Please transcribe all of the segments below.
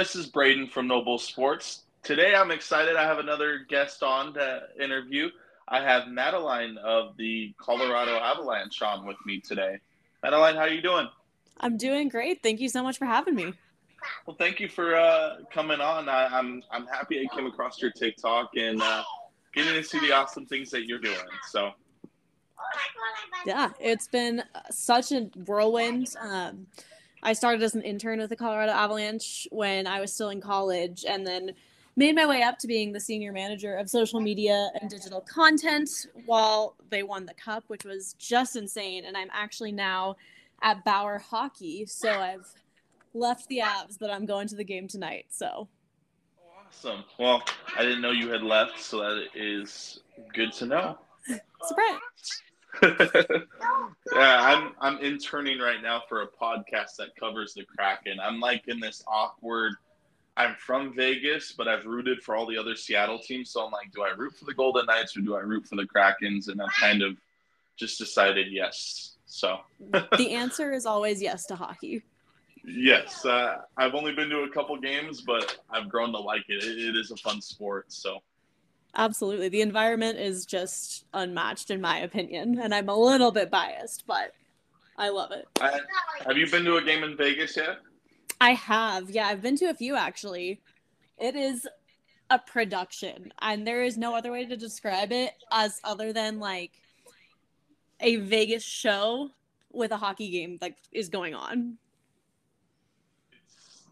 This is Braden from Noble Sports. Today I'm excited. I have another guest on to interview. I have Madeleine of the Colorado Avalanche on with me today. Madeleine, how are you doing? I'm doing great. Thank you so much for having me. Well, thank you for coming on. I'm happy I came across your TikTok and getting to see the awesome things that you're doing. So yeah, it's been such a whirlwind. I started as an intern with the Colorado Avalanche when I was still in college, and then made my way up to being the senior manager of social media and digital content while they won the cup, which was just insane. And I'm actually now at Bauer Hockey, so I've left the Avs, but I'm going to the game tonight. So awesome. Well, I didn't know you had left, so that is good to know. Surprise. Yeah, I'm interning right now for a podcast that covers the Kraken. I'm like in this awkward, I'm from Vegas, but I've rooted for all the other Seattle teams. So I'm like, do I root for the Golden Knights or do I root for the Krakens? And I've kind of just decided yes. So the answer is always yes to hockey. Yes. I've only been to a couple games, but I've grown to like it. It is a fun sport. So absolutely. The environment is just unmatched in my opinion. And I'm a little bit biased, but I love it. Have you been to a game in Vegas yet? I have. Yeah, I've been to a few actually. It is a production and there is no other way to describe it as other than like a Vegas show with a hockey game that is going on.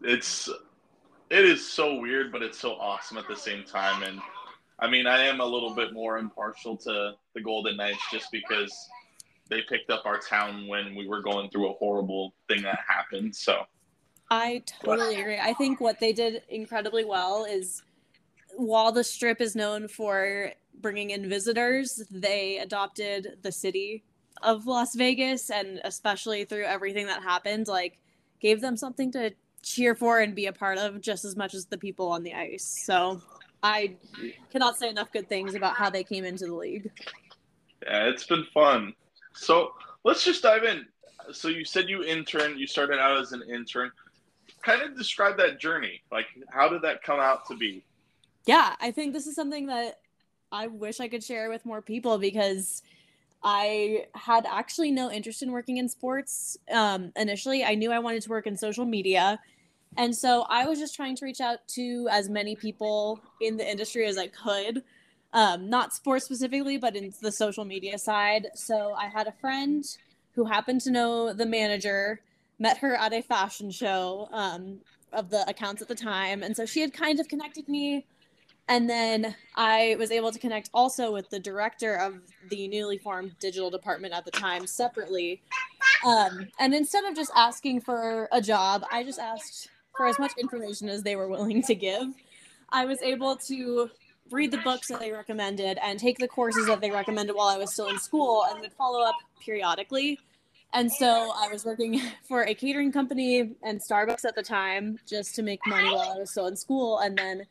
It is so weird, but it's so awesome at the same time. And I mean, I am a little bit more impartial to the Golden Knights just because they picked up our town when we were going through a horrible thing that happened. So I totally agree. I think what they did incredibly well is while the Strip is known for bringing in visitors, they adopted the city of Las Vegas, and especially through everything that happened, like gave them something to cheer for and be a part of just as much as the people on the ice. So I cannot say enough good things about how they came into the league. Yeah, it's been fun. So let's just dive in. So you said you started out as an intern. Kind of describe that journey. Like, how did that come out to be? Yeah, I think this is something that I wish I could share with more people because I had actually no interest in working in sports. Initially, I knew I wanted to work in social media. And so I was just trying to reach out to as many people in the industry as I could. Not sports specifically, but in the social media side. So I had a friend who happened to know the manager, met her at a fashion show of the accounts at the time. And so she had kind of connected me. And then I was able to connect also with the director of the newly formed digital department at the time separately. And instead of just asking for a job, I just asked for as much information as they were willing to give. I was able to read the books that they recommended and take the courses that they recommended while I was still in school and would follow up periodically. And so I was working for a catering company and Starbucks at the time just to make money while I was still in school, and then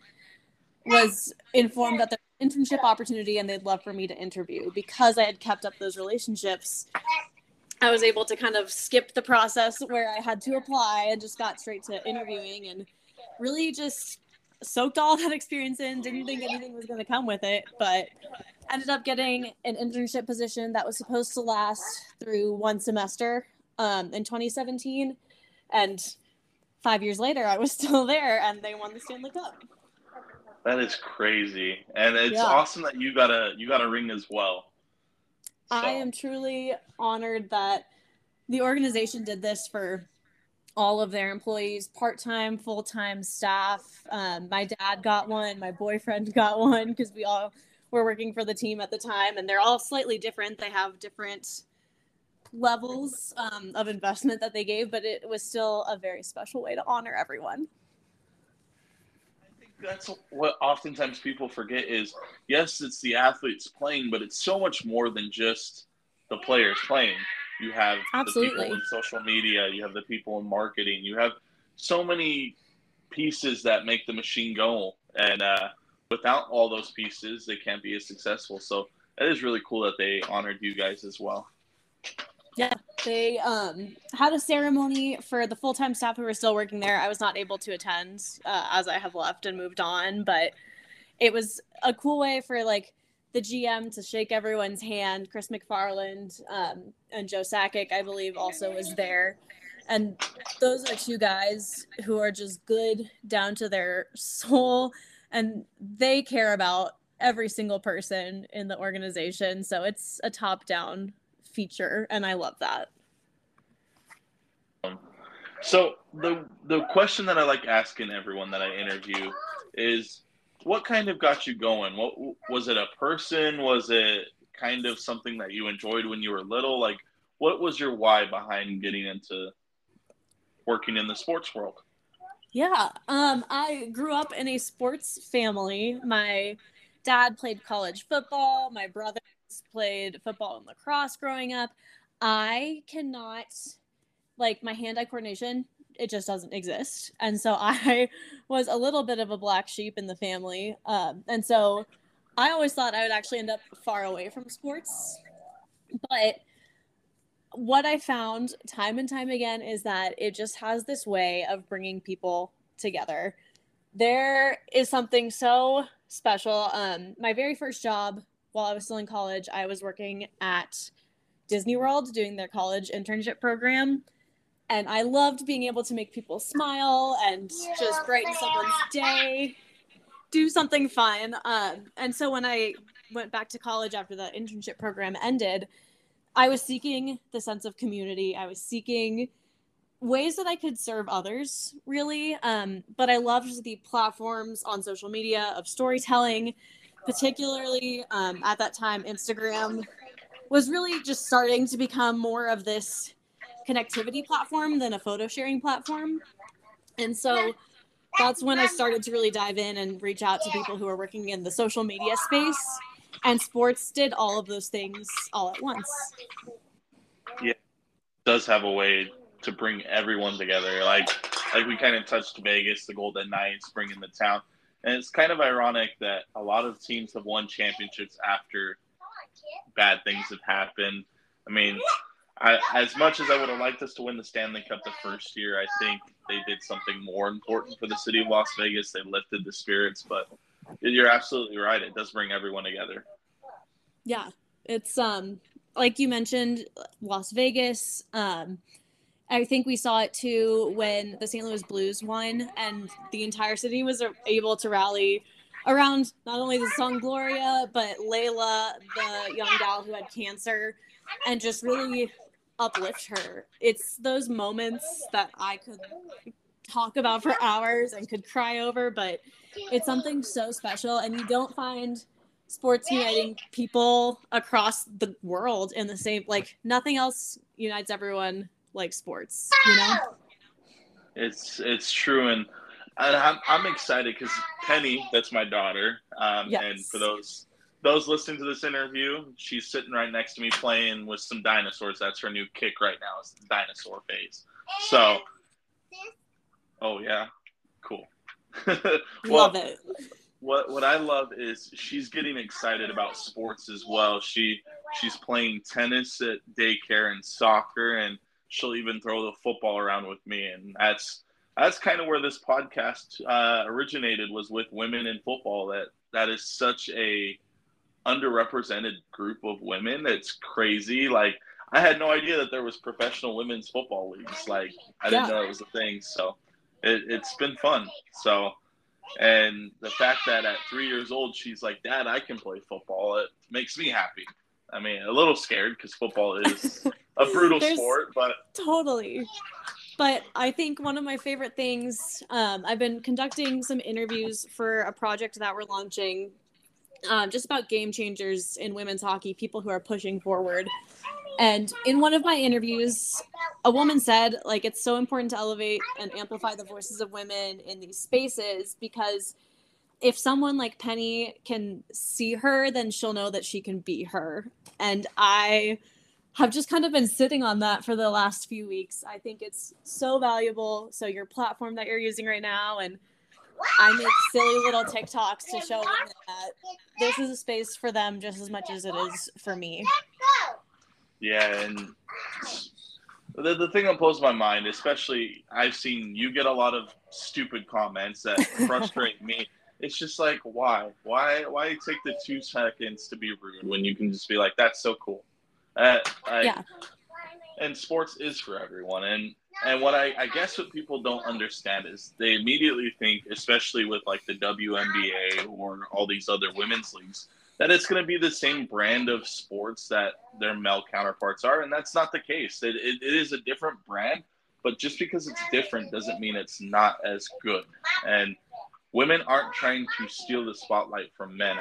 was informed that there was an internship opportunity and they'd love for me to interview. Because I had kept up those relationships, I was able to kind of skip the process where I had to apply and just got straight to interviewing and really just soaked all that experience in, didn't think anything was going to come with it, but ended up getting an internship position that was supposed to last through one semester in 2017. And 5 years later, I was still there and they won the Stanley Cup. That is crazy. And it's awesome that you got a ring as well. So I am truly honored that the organization did this for all of their employees, part-time, full-time staff. My dad got one. My boyfriend got one because we all were working for the team at the time. And they're all slightly different. They have different levels of investment that they gave, but it was still a very special way to honor everyone. That's what oftentimes people forget is, yes, it's the athletes playing, but it's so much more than just the players playing. You have the people in social media. You have the people in marketing. You have so many pieces that make the machine go. And without all those pieces, they can't be as successful. So that is really cool that they honored you guys as well. Yeah, They had a ceremony for the full-time staff who were still working there. I was not able to attend as I have left and moved on, but it was a cool way for like the GM to shake everyone's hand. Chris McFarland and Joe Sakic, I believe, also was there. And those are two guys who are just good down to their soul, and they care about every single person in the organization. So it's a top-down feature, and I love that. So the question that I like asking everyone that I interview is, what kind of got you going? What was it? A person? Was it kind of something that you enjoyed when you were little? Like, what was your why behind getting into working in the sports world? Yeah, I grew up in a sports family. My dad played college football. My brothers played football and lacrosse growing up. I cannot, like, my hand-eye coordination, it just doesn't exist. And so I was a little bit of a black sheep in the family. And so I always thought I would actually end up far away from sports. But what I found time and time again is that it just has this way of bringing people together. There is something so special. My very first job while I was still in college, I was working at Disney World doing their college internship program. And I loved being able to make people smile and just brighten someone's day, do something fun. And so when I went back to college after that internship program ended, I was seeking the sense of community. I was seeking ways that I could serve others, really. But I loved the platforms on social media of storytelling, particularly at that time, Instagram was really just starting to become more of this connectivity platform than a photo sharing platform. And so that's when I started to really dive in and reach out to people who are working in the social media space, and sports did all of those things all at once. Yeah, it does have a way to bring everyone together. Like we kind of touched Vegas, the Golden Knights, bringing the town. And it's kind of ironic that a lot of teams have won championships after bad things have happened. I mean, as much as I would have liked us to win the Stanley Cup the first year, I think they did something more important for the city of Las Vegas. They lifted the spirits, but you're absolutely right. It does bring everyone together. Yeah. It's like you mentioned, Las Vegas. I think we saw it too when the St. Louis Blues won and the entire city was able to rally around not only the song Gloria, but Layla, the young gal who had cancer, and just really uplift her. It's those moments that I could talk about for hours and could cry over, but it's something so special, and you don't find sports uniting people across the world in the same, like, nothing else unites everyone like sports, you know? It's true, and I'm excited because Penny, that's my daughter, yes. And for those listening to this interview, she's sitting right next to me playing with some dinosaurs. That's her new kick right now, is the dinosaur phase. So, oh yeah, cool. Well, love it. What I love is she's getting excited about sports as well. She's playing tennis at daycare and soccer, and she'll even throw the football around with me. And that's kind of where this podcast originated, was with women in football. That is such a underrepresented group of women. It's crazy. Like, I had no idea that there was professional women's football leagues. Like, I didn't know it was a thing. So it's been fun. So, and the fact that at 3 years old, she's like, Dad, I can play football. It makes me happy. I mean, a little scared because football is a brutal sport, but totally. But I think one of my favorite things, I've been conducting some interviews for a project that we're launching, just about game changers in women's hockey, people who are pushing forward. And in one of my interviews, a woman said, like, it's so important to elevate and amplify the voices of women in these spaces, because if someone like Penny can see her, then she'll know that she can be her. And I have just kind of been sitting on that for the last few weeks. I think it's so valuable. So your platform that you're using right now, and I make silly little TikToks to show women that this is a space for them just as much as it is for me. Yeah, and The thing that blows my mind, especially I've seen you get a lot of stupid comments that frustrate me. It's just like, why take the 2 seconds to be rude when you can just be like, that's so cool. Yeah. And sports is for everyone. And what I guess what people don't understand is they immediately think, especially with like the WNBA or all these other women's leagues, that it's going to be the same brand of sports that their male counterparts are. And that's not the case. It is a different brand, but just because it's different doesn't mean it's not as good. And women aren't trying to steal the spotlight from men.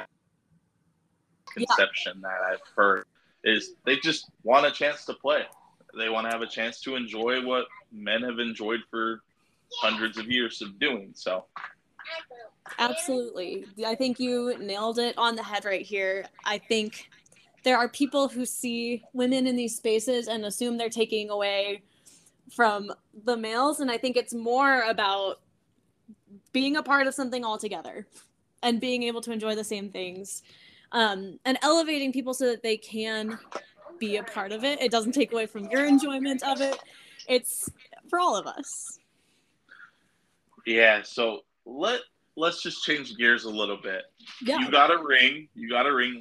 Conception that I've heard is they just want a chance to play. They want to have a chance to enjoy what men have enjoyed for hundreds of years of doing. So absolutely. I think you nailed it on the head right here. I think there are people who see women in these spaces and assume they're taking away from the males. And I think it's more about being a part of something altogether and being able to enjoy the same things, and elevating people so that they can be a part of it. It doesn't take away from your enjoyment of it. It's for all of us. Yeah. So let's just change gears a little bit. Yeah. You got a ring.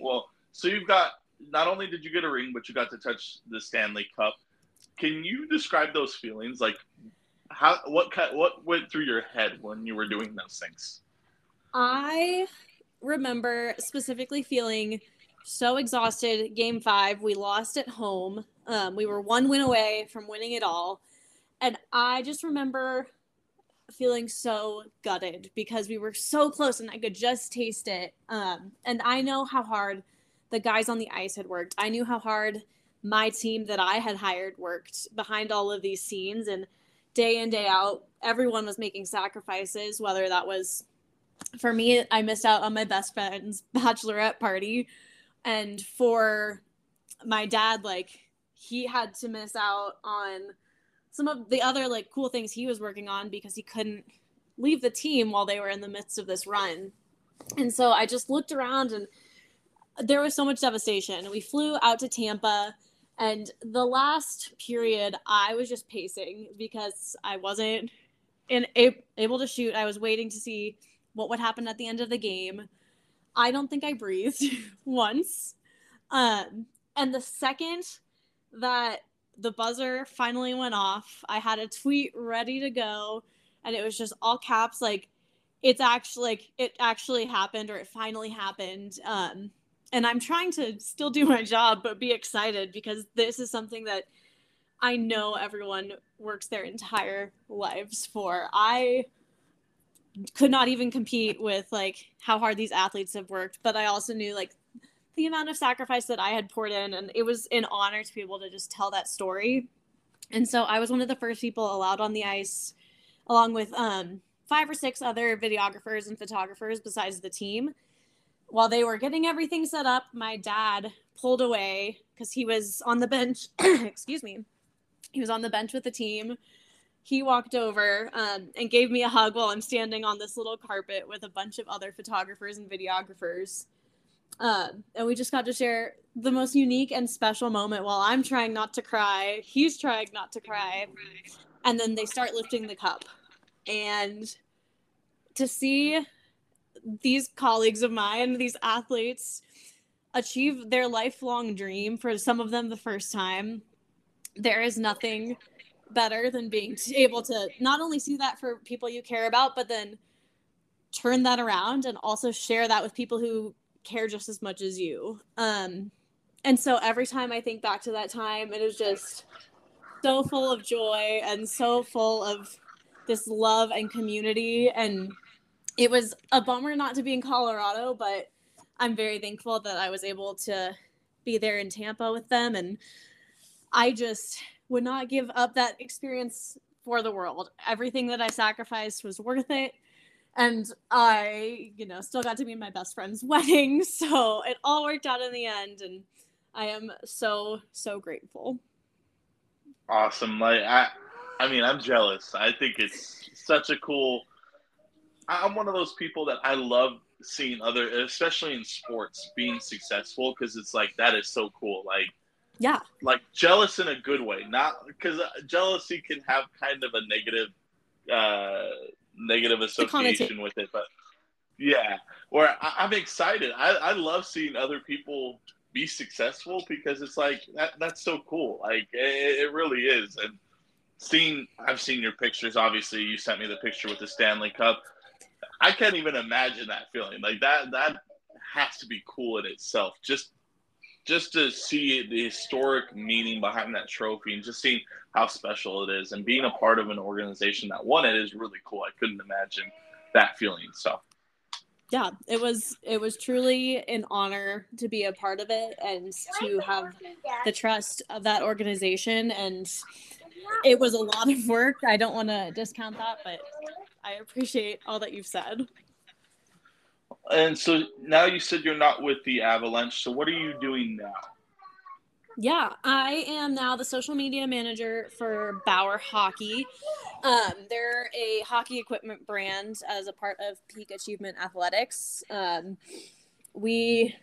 Well, so you've got, not only did you get a ring, but you got to touch the Stanley Cup. Can you describe those feelings? Like how, what went through your head when you were doing those things? I remember specifically feeling so exhausted. Game 5, we lost at home. We were one win away from winning it all. And I just remember feeling so gutted because we were so close and I could just taste it. And I know how hard the guys on the ice had worked. I knew how hard my team that I had hired worked behind all of these scenes. And day in, day out, everyone was making sacrifices, whether that was, for me, I missed out on my best friend's bachelorette party. And for my dad, like, he had to miss out on some of the other, like, cool things he was working on because he couldn't leave the team while they were in the midst of this run. And so I just looked around, and there was so much devastation. We flew out to Tampa, and the last period I was just pacing because I wasn't able to shoot. I was waiting to see what would happen at the end of the game. I don't think I breathed once. And the second that the buzzer finally went off, I had a tweet ready to go, and it was just all caps, like, it's actually, like, it actually happened, or it finally happened. And I'm trying to still do my job, but be excited, because this is something that I know everyone works their entire lives for. I could not even compete with, like, how hard these athletes have worked, but I also knew, like, the amount of sacrifice that I had poured in, and it was an honor to be able to just tell that story. And so I was one of the first people allowed on the ice, along with 5 or 6 other videographers and photographers besides the team. While they were getting everything set up, my dad pulled away because he was on the bench. Excuse me. He was on the bench with the team. He walked over and gave me a hug while I'm standing on this little carpet with a bunch of other photographers and videographers. And we just got to share the most unique and special moment while I'm trying not to cry. He's trying not to cry. And then they start lifting the cup. And to see these colleagues of mine, these athletes, achieve their lifelong dream, for some of them the first time, there is nothing better than being able to not only see that for people you care about, but then turn that around and also share that with people who care just as much as you. And so every time I think back to that time, it is just so full of joy and so full of this love and community. And it was a bummer not to be in Colorado, but I'm very thankful that I was able to be there in Tampa with them. And I just would not give up that experience for the world. Everything that I sacrificed was worth it. And I, you know, still got to be in my best friend's wedding. So it all worked out in the end. And I am so, so grateful. Awesome. Like, I mean, I'm jealous. I think it's such a cool, I'm one of those people that I love seeing other, especially in sports, being successful. Cause it's like, that is so cool. Like, Yeah. Like jealous in a good way, not because jealousy can have kind of a negative association with it, but yeah. Or I'm excited. I love seeing other people be successful because it's like that's so cool. Like it really is. And I've seen your pictures. Obviously, you sent me the picture with the Stanley Cup. I can't even imagine that feeling. Like that has to be cool in itself. Just to see the historic meaning behind that trophy and just seeing how special it is and being a part of an organization that won it is really cool. I couldn't imagine that feeling. So, yeah, it was truly an honor to be a part of it and to have the trust of that organization. And it was a lot of work. I don't want to discount that, but I appreciate all that you've said. And so now you said you're not with the Avalanche. So what are you doing now? Yeah, I am now the social media manager for Bauer Hockey. They're a hockey equipment brand as a part of Peak Achievement Athletics. We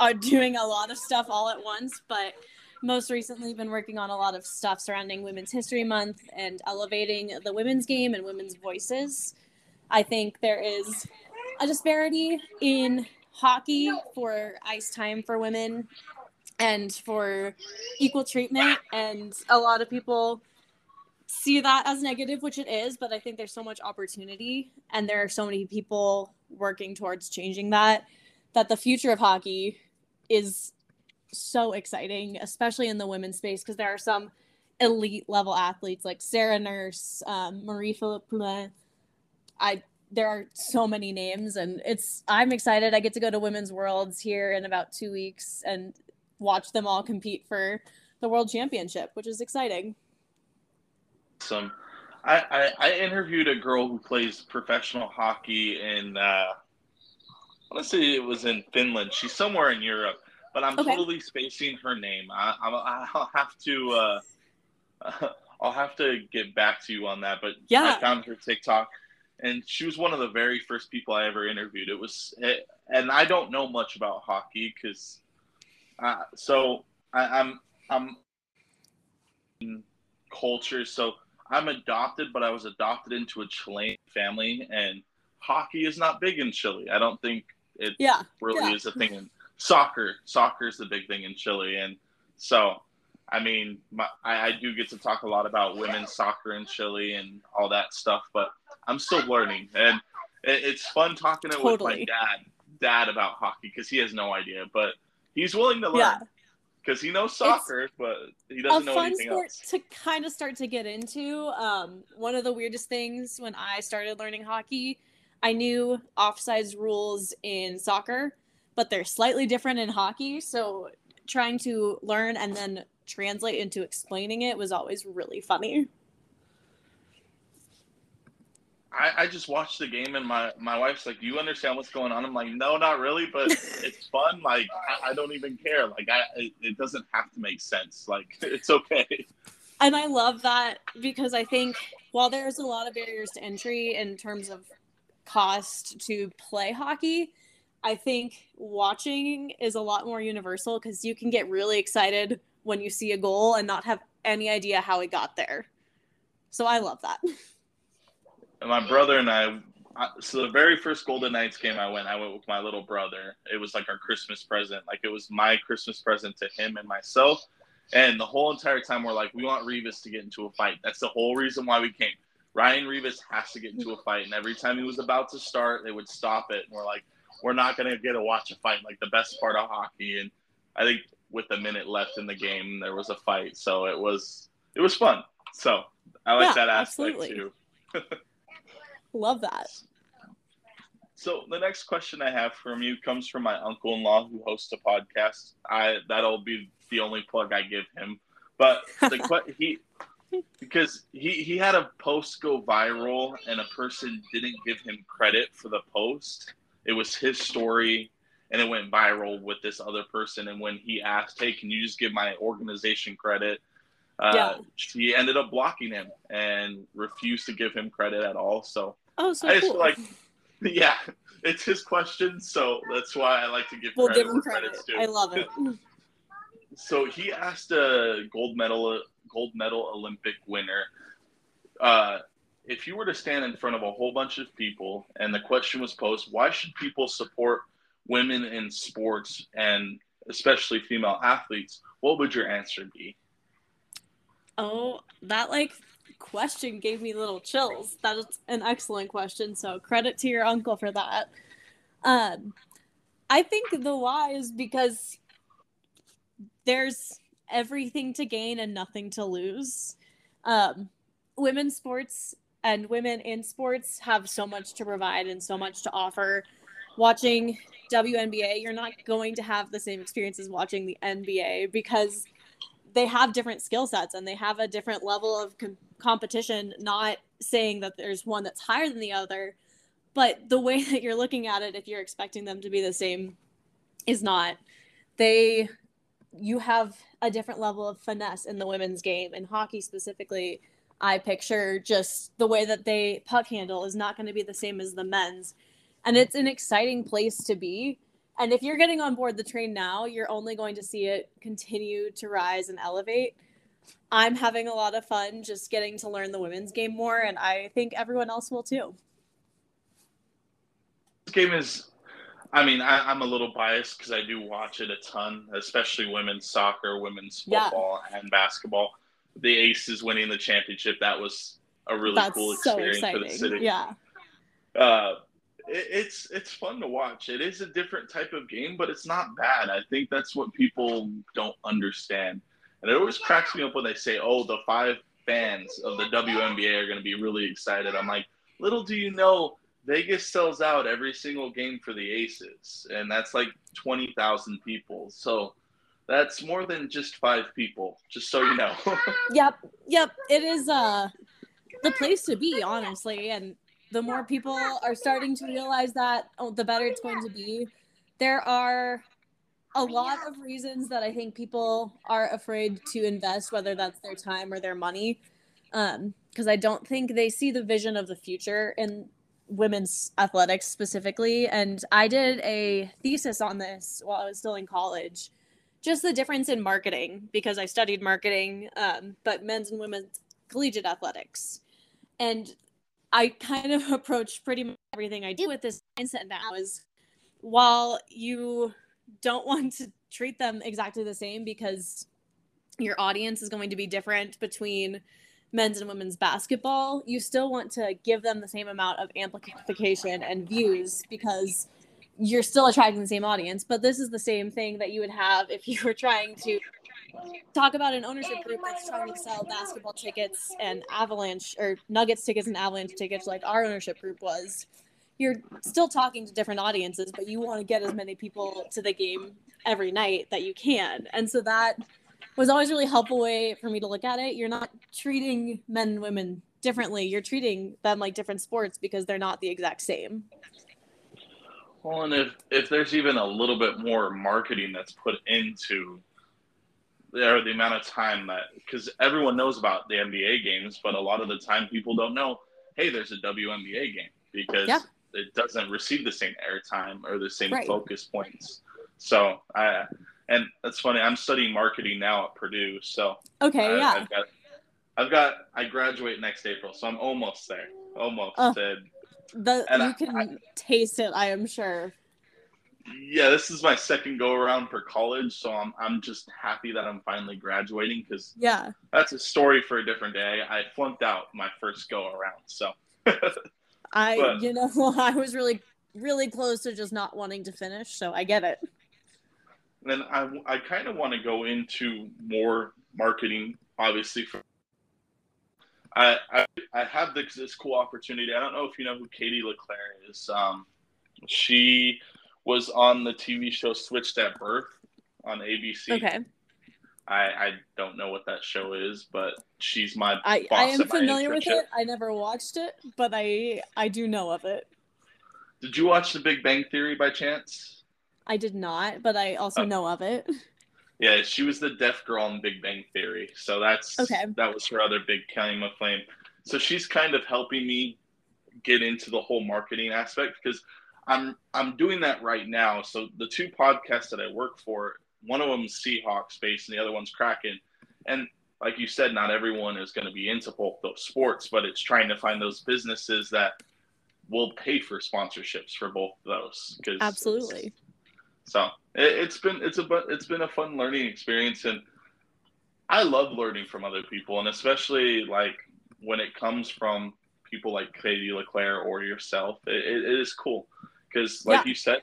are doing a lot of stuff all at once, but most recently been working on a lot of stuff surrounding Women's History Month and elevating the women's game and women's voices. I think there is a disparity in hockey for ice time for women and for equal treatment, and a lot of people see that as negative, which it is, but I think there's so much opportunity and there are so many people working towards changing that the future of hockey is so exciting, especially in the women's space, because there are some elite level athletes like Sarah Nurse, Marie-Philippe Poulin. There are so many names, and I'm excited. I get to go to Women's Worlds here in about 2 weeks and watch them all compete for the World Championship, which is exciting. Awesome. I interviewed a girl who plays professional hockey in, I want to say it was in Finland. She's somewhere in Europe, but I'm totally spacing her name. I'll have to get back to you on that, but yeah. I found her TikTok. And she was one of the very first people I ever interviewed. And I don't know much about hockey because, I'm in culture. So I'm adopted, but I was adopted into a Chilean family, and hockey is not big in Chile. I don't think it really is a thing. In soccer is the big thing in Chile, and so. I mean, I do get to talk a lot about women's soccer in Chile and all that stuff, but I'm still learning. And it's fun talking with my dad about hockey because he has no idea, but he's willing to learn because he knows soccer, but he doesn't know anything else. It's a fun sport to kind of start to get into. One of the weirdest things when I started learning hockey, I knew offsides rules in soccer, but they're slightly different in hockey. So trying to learn and then translate into explaining it was always really funny. I just watched the game and my wife's like, "Do you understand what's going on?" I'm like, "No, not really, but it's fun. Like, I don't even care. Like, it doesn't have to make sense. Like, it's okay." And I love that because I think while there's a lot of barriers to entry in terms of cost to play hockey, I think watching is a lot more universal because you can get really excited when you see a goal and not have any idea how it got there. So I love that. And my brother and I, so the very first Golden Knights game I went with my little brother. It was like our Christmas present. Like it was my Christmas present to him and myself. And the whole entire time we're like, we want Revis to get into a fight. That's the whole reason why we came. Ryan Revis has to get into a fight. And every time he was about to start, they would stop it. And we're like, we're not going to get to watch a fight. Like the best part of hockey. And I think, with a minute left in the game, there was a fight. So it was fun. So I like that aspect absolutely. Too. Love that. So the next question I have from you comes from my uncle-in-law who hosts a podcast. That'll be the only plug I give him. But because he had a post go viral and a person didn't give him credit for the post. It was his story. And it went viral with this other person. And when he asked, "Hey, can you just give my organization credit?" She ended up blocking him and refused to give him credit at all. So, I just feel like, yeah, it's his question. So that's why I like to give credit. I love it. So he asked a gold medal Olympic winner, if you were to stand in front of a whole bunch of people, and the question was posed, why should people support women in sports and especially female athletes? What would your answer be? Oh, that question gave me little chills. That is an excellent question. So credit to your uncle for that. I think the why is because there's everything to gain and nothing to lose. Women's sports and women in sports have so much to provide and so much to offer. Watching WNBA, you're not going to have the same experience as watching the NBA because they have different skill sets and they have a different level of competition, not saying that there's one that's higher than the other, but the way that you're looking at it, if you're expecting them to be the same, is not. You have a different level of finesse in the women's game. In hockey specifically, I picture just the way that they puck handle is not going to be the same as the men's. And it's an exciting place to be. And if you're getting on board the train now, you're only going to see it continue to rise and elevate. I'm having a lot of fun just getting to learn the women's game more, and I think everyone else will too. This game is, I'm a little biased because I do watch it a ton, especially women's soccer, women's football, and basketball. The Aces winning the championship, that was a really cool experience for the city. Yeah. It's fun to watch. It is a different type of game, but it's not bad. I think that's what people don't understand. And it always cracks me up when they say, oh, the 5 fans of the WNBA are going to be really excited. I'm like, little do you know, Vegas sells out every single game for the Aces. And that's like 20,000 people. So that's more than just 5 people, just so you know. Yep. It is the place to be, honestly. And the more people are starting to realize that, the better it's going to be. There are a lot of reasons that I think people are afraid to invest, whether that's their time or their money, because I don't think they see the vision of the future in women's athletics specifically. And I did a thesis on this while I was still in college, just the difference in marketing, because I studied marketing, but men's and women's collegiate athletics. And I kind of approach pretty much everything I do with this mindset now is, while you don't want to treat them exactly the same because your audience is going to be different between men's and women's basketball, you still want to give them the same amount of amplification and views because you're still attracting the same audience. But this is the same thing that you would have if you were trying to talk about an ownership group that's trying to sell basketball tickets and Avalanche or Nuggets tickets and Avalanche tickets like our ownership group was. You're still talking to different audiences, but you want to get as many people to the game every night that you can. And so that was always a really helpful way for me to look at it. You're not treating men and women differently. You're treating them like different sports because they're not the exact same. Well, and if there's even a little bit more marketing that's put into or the amount of time that, because everyone knows about the NBA games, but a lot of the time people don't know, hey, there's a WNBA game because it doesn't receive the same airtime or the same focus points. So and that's funny. I'm studying marketing now at Purdue. So I graduate next April, so I'm almost there. You can taste it, I am sure. Yeah, this is my second go around for college, so I'm just happy that I'm finally graduating because that's a story for a different day. I flunked out my first go around, so I was really, really close to just not wanting to finish, so I get it. Then I kind of want to go into more marketing, obviously. I have this cool opportunity. I don't know if you know who Katie LeClaire is. She was on the TV show Switched at Birth on ABC. Okay. I don't know what that show is, but she's my boss. I am familiar with it. I never watched it, but I do know of it. Did you watch The Big Bang Theory by chance? I did not, but I also know of it. Yeah, she was the deaf girl in Big Bang Theory. So that was her other big claim of fame. So she's kind of helping me get into the whole marketing aspect because I'm doing that right now. So the 2 podcasts that I work for, one of them's Seahawks based and the other one's Kraken. And like you said, not everyone is going to be into both those sports, but it's trying to find those businesses that will pay for sponsorships for both of those. Absolutely. So it's been a fun learning experience, and I love learning from other people, and especially like when it comes from people like Katie LeClaire or yourself, it is cool. Because like you said,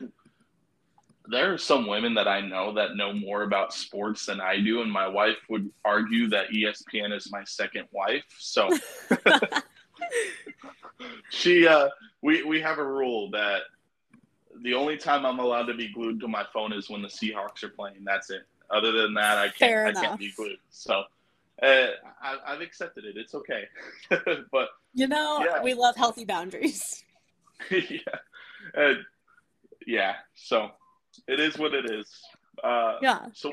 there are some women that I know that know more about sports than I do. And my wife would argue that ESPN is my second wife. So we have a rule that the only time I'm allowed to be glued to my phone is when the Seahawks are playing. That's it. Other than that, I can't be glued. So I've accepted it. It's okay. But we love healthy boundaries. So it is what it is. So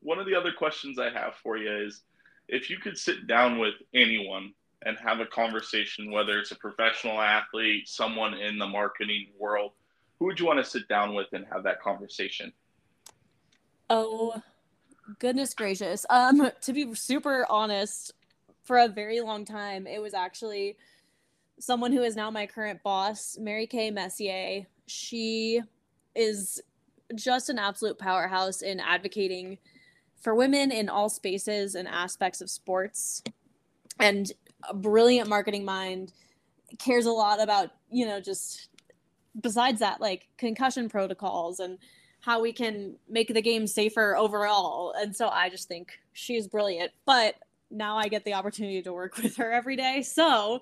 one of the other questions I have for you is, if you could sit down with anyone and have a conversation, whether it's a professional athlete, someone in the marketing world, who would you want to sit down with and have that conversation? Oh, goodness gracious. To be super honest, for a very long time, it was actually someone who is now my current boss, Mary Kay Messier. She is just an absolute powerhouse in advocating for women in all spaces and aspects of sports, and a brilliant marketing mind, cares a lot about, just besides that, like concussion protocols and how we can make the game safer overall. And so I just think she's brilliant, but now I get the opportunity to work with her every day. So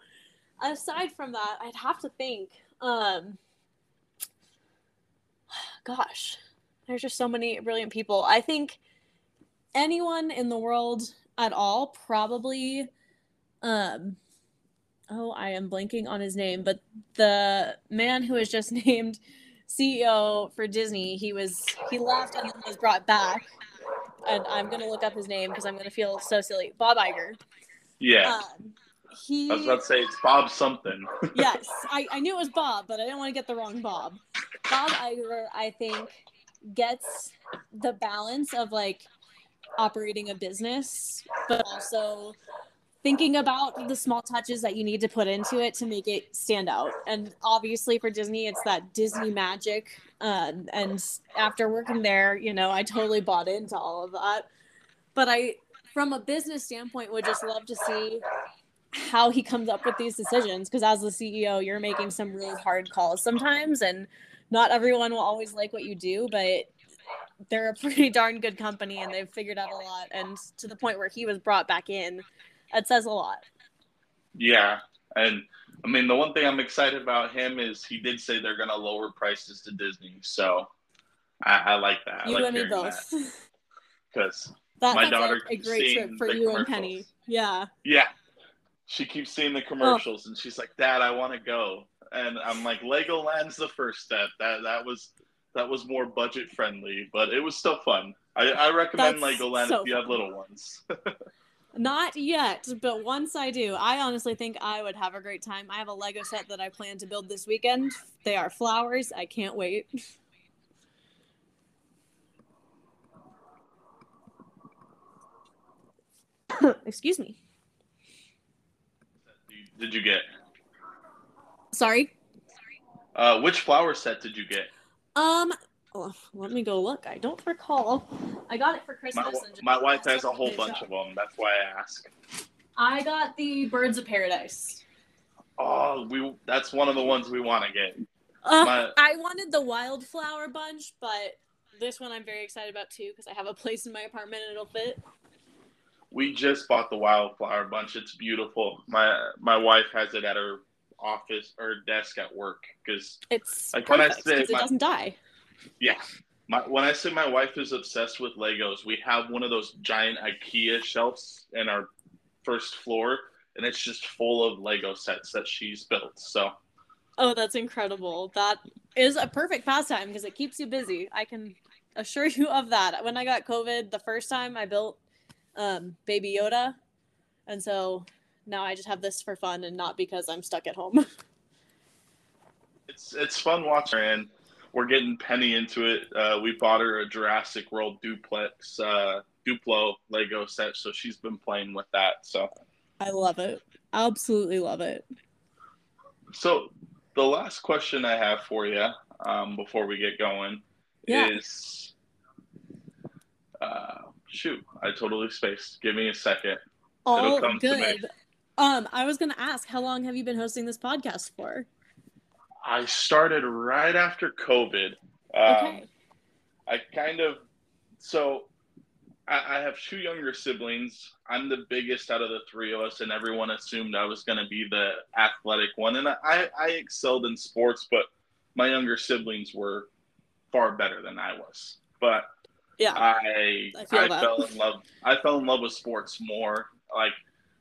aside from that, I'd have to think, gosh, there's just so many brilliant people. I think anyone in the world at all, probably, I am blanking on his name, but the man who was just named CEO for Disney, he left and then was brought back, and I'm going to look up his name because I'm going to feel so silly. Bob Iger. Yeah. I was about to say it's Bob something. Yes. I knew it was Bob, but I didn't want to get the wrong Bob. Bob Iger, I think, gets the balance of like operating a business, but also thinking about the small touches that you need to put into it to make it stand out. And obviously for Disney, it's that Disney magic. And after working there, I totally bought into all of that. But I, from a business standpoint, would just love to see how he comes up with these decisions, because as the CEO, you're making some really hard calls sometimes, and not everyone will always like what you do, but they're a pretty darn good company and they've figured out a lot. And to the point where he was brought back in, it says a lot. Yeah. And I mean, the one thing I'm excited about him is he did say they're going to lower prices to Disney. So I like that. You and me both. Because my daughter a great trip for you and Penny. Yeah. Yeah. She keeps seeing the commercials and she's like, Dad, I want to go. And I'm like, Legoland's the first step. That was more budget friendly, but it was still fun. I recommend Legoland if you have little ones. Not yet, but once I do, I honestly think I would have a great time. I have a Lego set that I plan to build this weekend. They are flowers. I can't wait. Excuse me. Did you get? Sorry? Which flower set did you get? Let me go look. I don't recall. I got it for Christmas. My wife has a whole bunch of them. That's why I ask. I got the Birds of Paradise. Oh, that's one of the ones we want to get. I wanted the Wildflower bunch, but this one I'm very excited about too because I have a place in my apartment and it'll fit. We just bought the Wildflower bunch. It's beautiful. My wife has it at her office or desk at work because it's like perfect, when I say it doesn't die. Yeah. When I say my wife is obsessed with Legos, we have one of those giant IKEA shelves in our first floor, and it's just full of Lego sets that she's built. So, oh, that's incredible. That is a perfect pastime because it keeps you busy. I can assure you of that. When I got COVID the first time, I built Baby Yoda, and so now I just have this for fun and not because I'm stuck at home. It's fun watching her, and we're getting Penny into it. We bought her a Jurassic World Duplo Lego set, so she's been playing with that. So I love it. Absolutely love it. So the last question I have for you before we get going is shoot, I totally spaced. Give me a second. All good. To me. I was going to ask, how long have you been hosting this podcast for? I started right after COVID. Okay. I have two younger siblings. I'm the biggest out of the three of us, and everyone assumed I was going to be the athletic one. And I excelled in sports, but my younger siblings were far better than I was. But yeah, I fell in love with sports more. Like,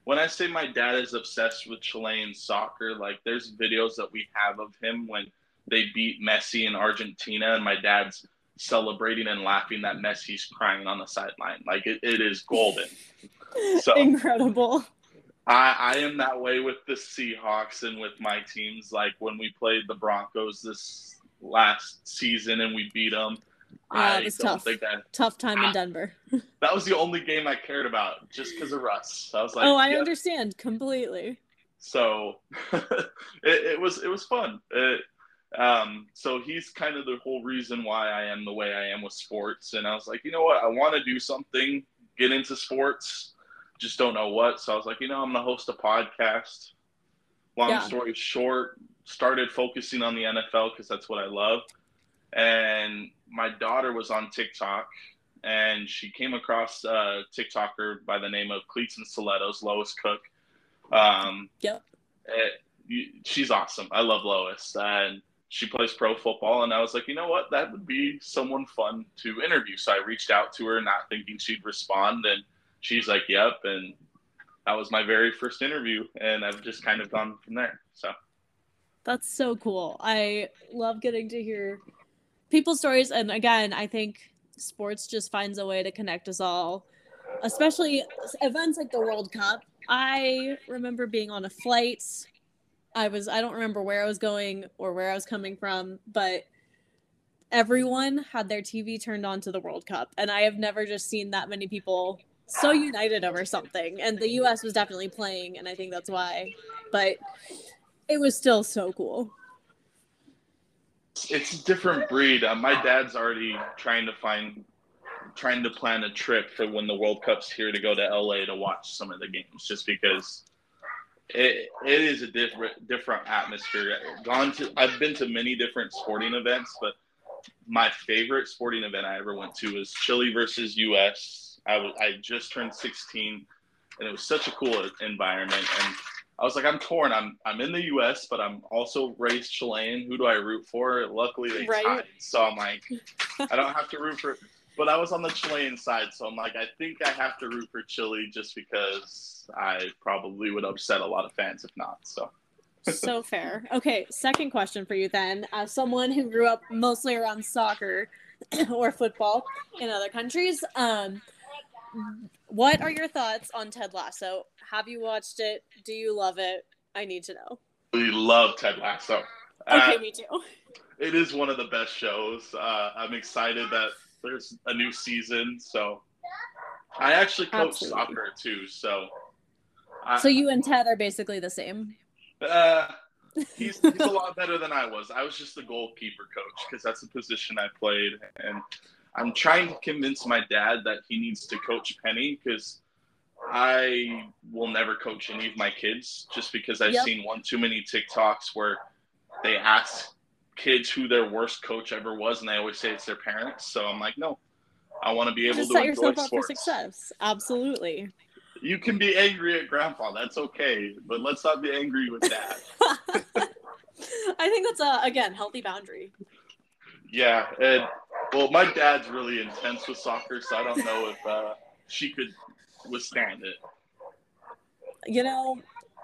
when I say my dad is obsessed with Chilean soccer, like, there's videos that we have of him when they beat Messi in Argentina, and my dad's celebrating and laughing that Messi's crying on the sideline. Like, it is golden. So incredible. I am that way with the Seahawks and with my teams. Like, when we played the Broncos this last season and we beat them, tough time in Denver. That was the only game I cared about, just because of Russ. I was like, "Oh, I understand completely." So it was fun. So he's kind of the whole reason why I am the way I am with sports. And I was like, you know what? I want to do something, get into sports, just don't know what. So I was like, you know, I'm gonna host a podcast. Long story short, started focusing on the NFL because that's what I love. And my daughter was on TikTok, and she came across a TikToker by the name of Cleats and Stilettos, Lois Cook. She's awesome. I love Lois. And she plays pro football. And I was like, you know what? That would be someone fun to interview. So I reached out to her, not thinking she'd respond. And she's like, yep. And that was my very first interview. And I've just kind of gone from there. So that's so cool. I love getting to hear people's stories, and again, I think sports just finds a way to connect us all, especially events like the World Cup. I remember being on a flight. I don't remember where I was going or where I was coming from, but everyone had their TV turned on to the World Cup, and I have never just seen that many people so united over something, and the U.S. was definitely playing, and I think that's why, but it was still so cool. It's a different breed. My dad's already trying to plan a trip for when the World Cup's here to go to LA to watch some of the games, just because it is a different atmosphere. I've been to many different sporting events, but my favorite sporting event I ever went to was Chile versus US. I just turned 16, and it was such a cool environment. And I was like, I'm torn. I'm in the U.S., but I'm also raised Chilean. Who do I root for? Luckily, they tied. So I'm like, I don't have to root for it. But I was on the Chilean side, so I'm like, I think I have to root for Chile just because I probably would upset a lot of fans if not. So fair. Okay, second question for you then. As someone who grew up mostly around soccer or football in other countries, what are your thoughts on Ted Lasso? Have you watched it? Do you love it? I need to know. We love Ted Lasso. Okay, me too. It is one of the best shows. I'm excited that there's a new season. So I actually coach soccer too. So you and Ted are basically the same. He's a lot better than I was. I was just the goalkeeper coach because that's the position I played. And I'm trying to convince my dad that he needs to coach Penny because I will never coach any of my kids just because I've seen one too many TikToks where they ask kids who their worst coach ever was, and they always say it's their parents. So I'm like, no, I want to be able to enjoy sports. Just set yourself up for success. Absolutely. You can be angry at grandpa. That's okay. But let's not be angry with dad. I think that's, healthy boundary. Yeah. And, well, my dad's really intense with soccer, so I don't know if she could withstand it. You know,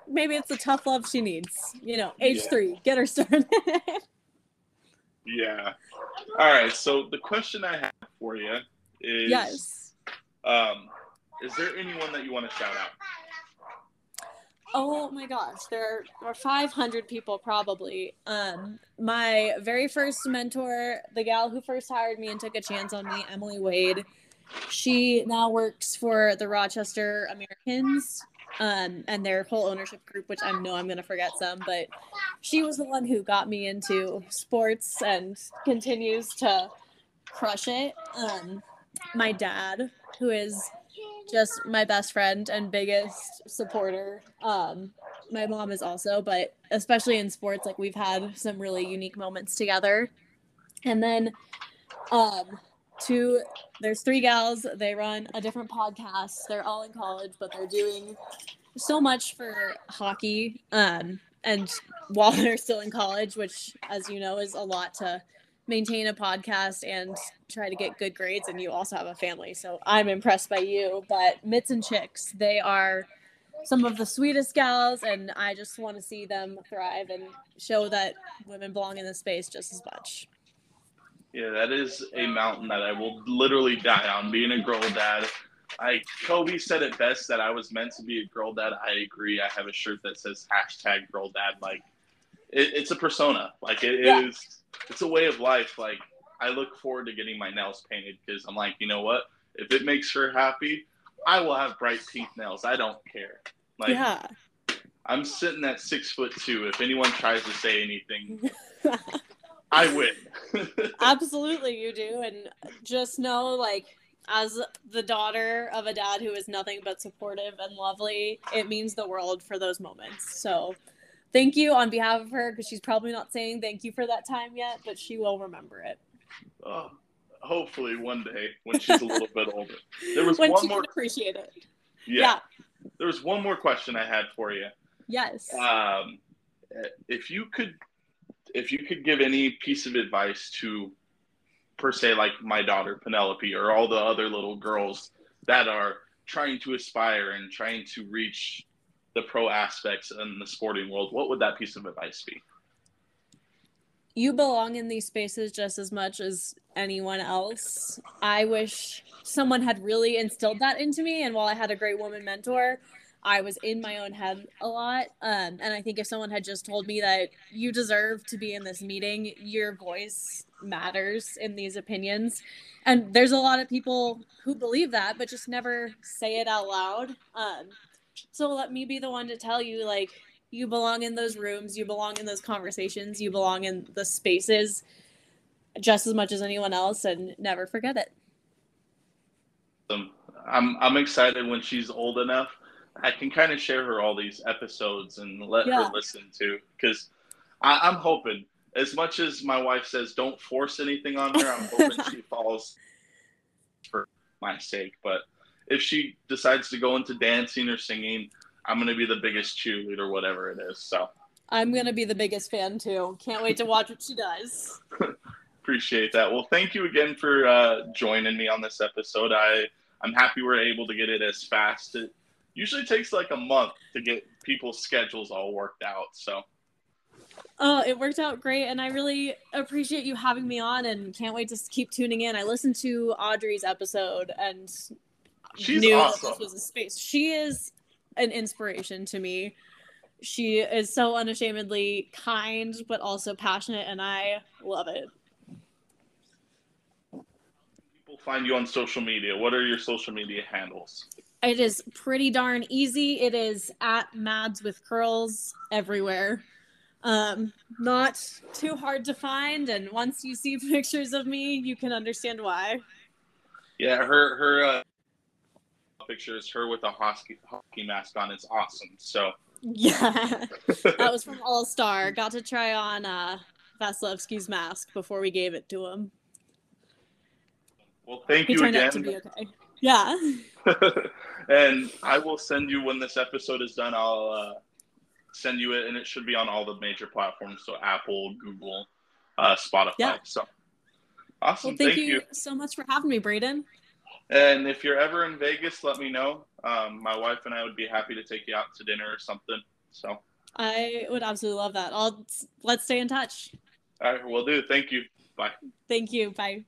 maybe it's the tough love she needs. You know, age 3, get her started. Yeah. All right, so the question I have for you is, is there anyone that you want to shout out? Oh my gosh, there are 500 people probably. My very first mentor, the gal who first hired me and took a chance on me, Emily Wade, she now works for the Rochester Americans and their whole ownership group, which I know I'm going to forget some, but she was the one who got me into sports and continues to crush it. My dad, who is just my best friend and biggest supporter. My mom is also, but especially in sports, like we've had some really unique moments together. And then there's three gals. They run a different podcast. They're all in college, but they're doing so much for hockey. And while they're still in college, which, as you know, is a lot to maintain a podcast and try to get good grades, and you also have a family, so I'm impressed by you. But Mits and Chicks, they are some of the sweetest gals, and I just want to see them thrive and show that women belong in this space just as much. Yeah, that is a mountain that I will literally die on, being a girl dad. Kobe said it best, that I was meant to be a girl dad. I agree. I have a shirt that says #girl dad. Like, it's a persona. Like, it yeah. is it's a way of life. Like, I look forward to getting my nails painted because I'm like, you know what? If it makes her happy, I will have bright pink nails. I don't care. Like, yeah. I'm sitting at 6'2". If anyone tries to say anything, I win. Absolutely, you do. And just know, like, as the daughter of a dad who is nothing but supportive and lovely, it means the world for those moments. So thank you on behalf of her, because she's probably not saying thank you for that time yet, but she will remember it. Oh, hopefully one day when she's a little bit older. There was when one she more. Can appreciate it. Yeah. There was one more question I had for you. Yes. If you could give any piece of advice to, per se, like my daughter Penelope or all the other little girls that are trying to aspire and trying to reach the pro aspects in the sporting world, what would that piece of advice be? You belong in these spaces just as much as anyone else. I wish someone had really instilled that into me. And while I had a great woman mentor, I was in my own head a lot. And I think if someone had just told me that you deserve to be in this meeting, your voice matters in these opinions. And there's a lot of people who believe that, but just never say it out loud. So let me be the one to tell you, like, you belong in those rooms, you belong in those conversations, you belong in the spaces just as much as anyone else, and never forget it. I'm excited when she's old enough. I can kind of share her all these episodes and let yeah. her listen to, because I'm hoping, as much as my wife says, don't force anything on her, I'm hoping she falls for my sake, but if she decides to go into dancing or singing, I'm going to be the biggest cheerleader, whatever it is. So I'm going to be the biggest fan, too. Can't wait to watch what she does. Appreciate that. Well, thank you again for joining me on this episode. I'm happy we're able to get it as fast. It usually takes like a month to get people's schedules all worked out. So. Oh, it worked out great. And I really appreciate you having me on, and can't wait to keep tuning in. I listened to Audrey's episode and she's knew awesome. That this was a space. She is an inspiration to me. She is so unashamedly kind, but also passionate, and I love it. People find you on social media. What are your social media handles? It is pretty darn easy. It is @madswithcurls everywhere. Not too hard to find, and once you see pictures of me, you can understand why. Yeah, her pictures, her with a hockey mask on, it's awesome. So yeah, that was from All Star. Got to try on Vasilevsky's mask before we gave it to him. Well, thank you again. He turned out to be okay. Yeah. And I will send you, when this episode is done, I'll send you it, and it should be on all the major platforms, so Apple, Google, Spotify. Yeah. So awesome. Well, thank you so much for having me, Braden. And if you're ever in Vegas, let me know. My wife and I would be happy to take you out to dinner or something. So I would absolutely love that. Let's stay in touch. All right, will do. Thank you. Bye. Thank you. Bye.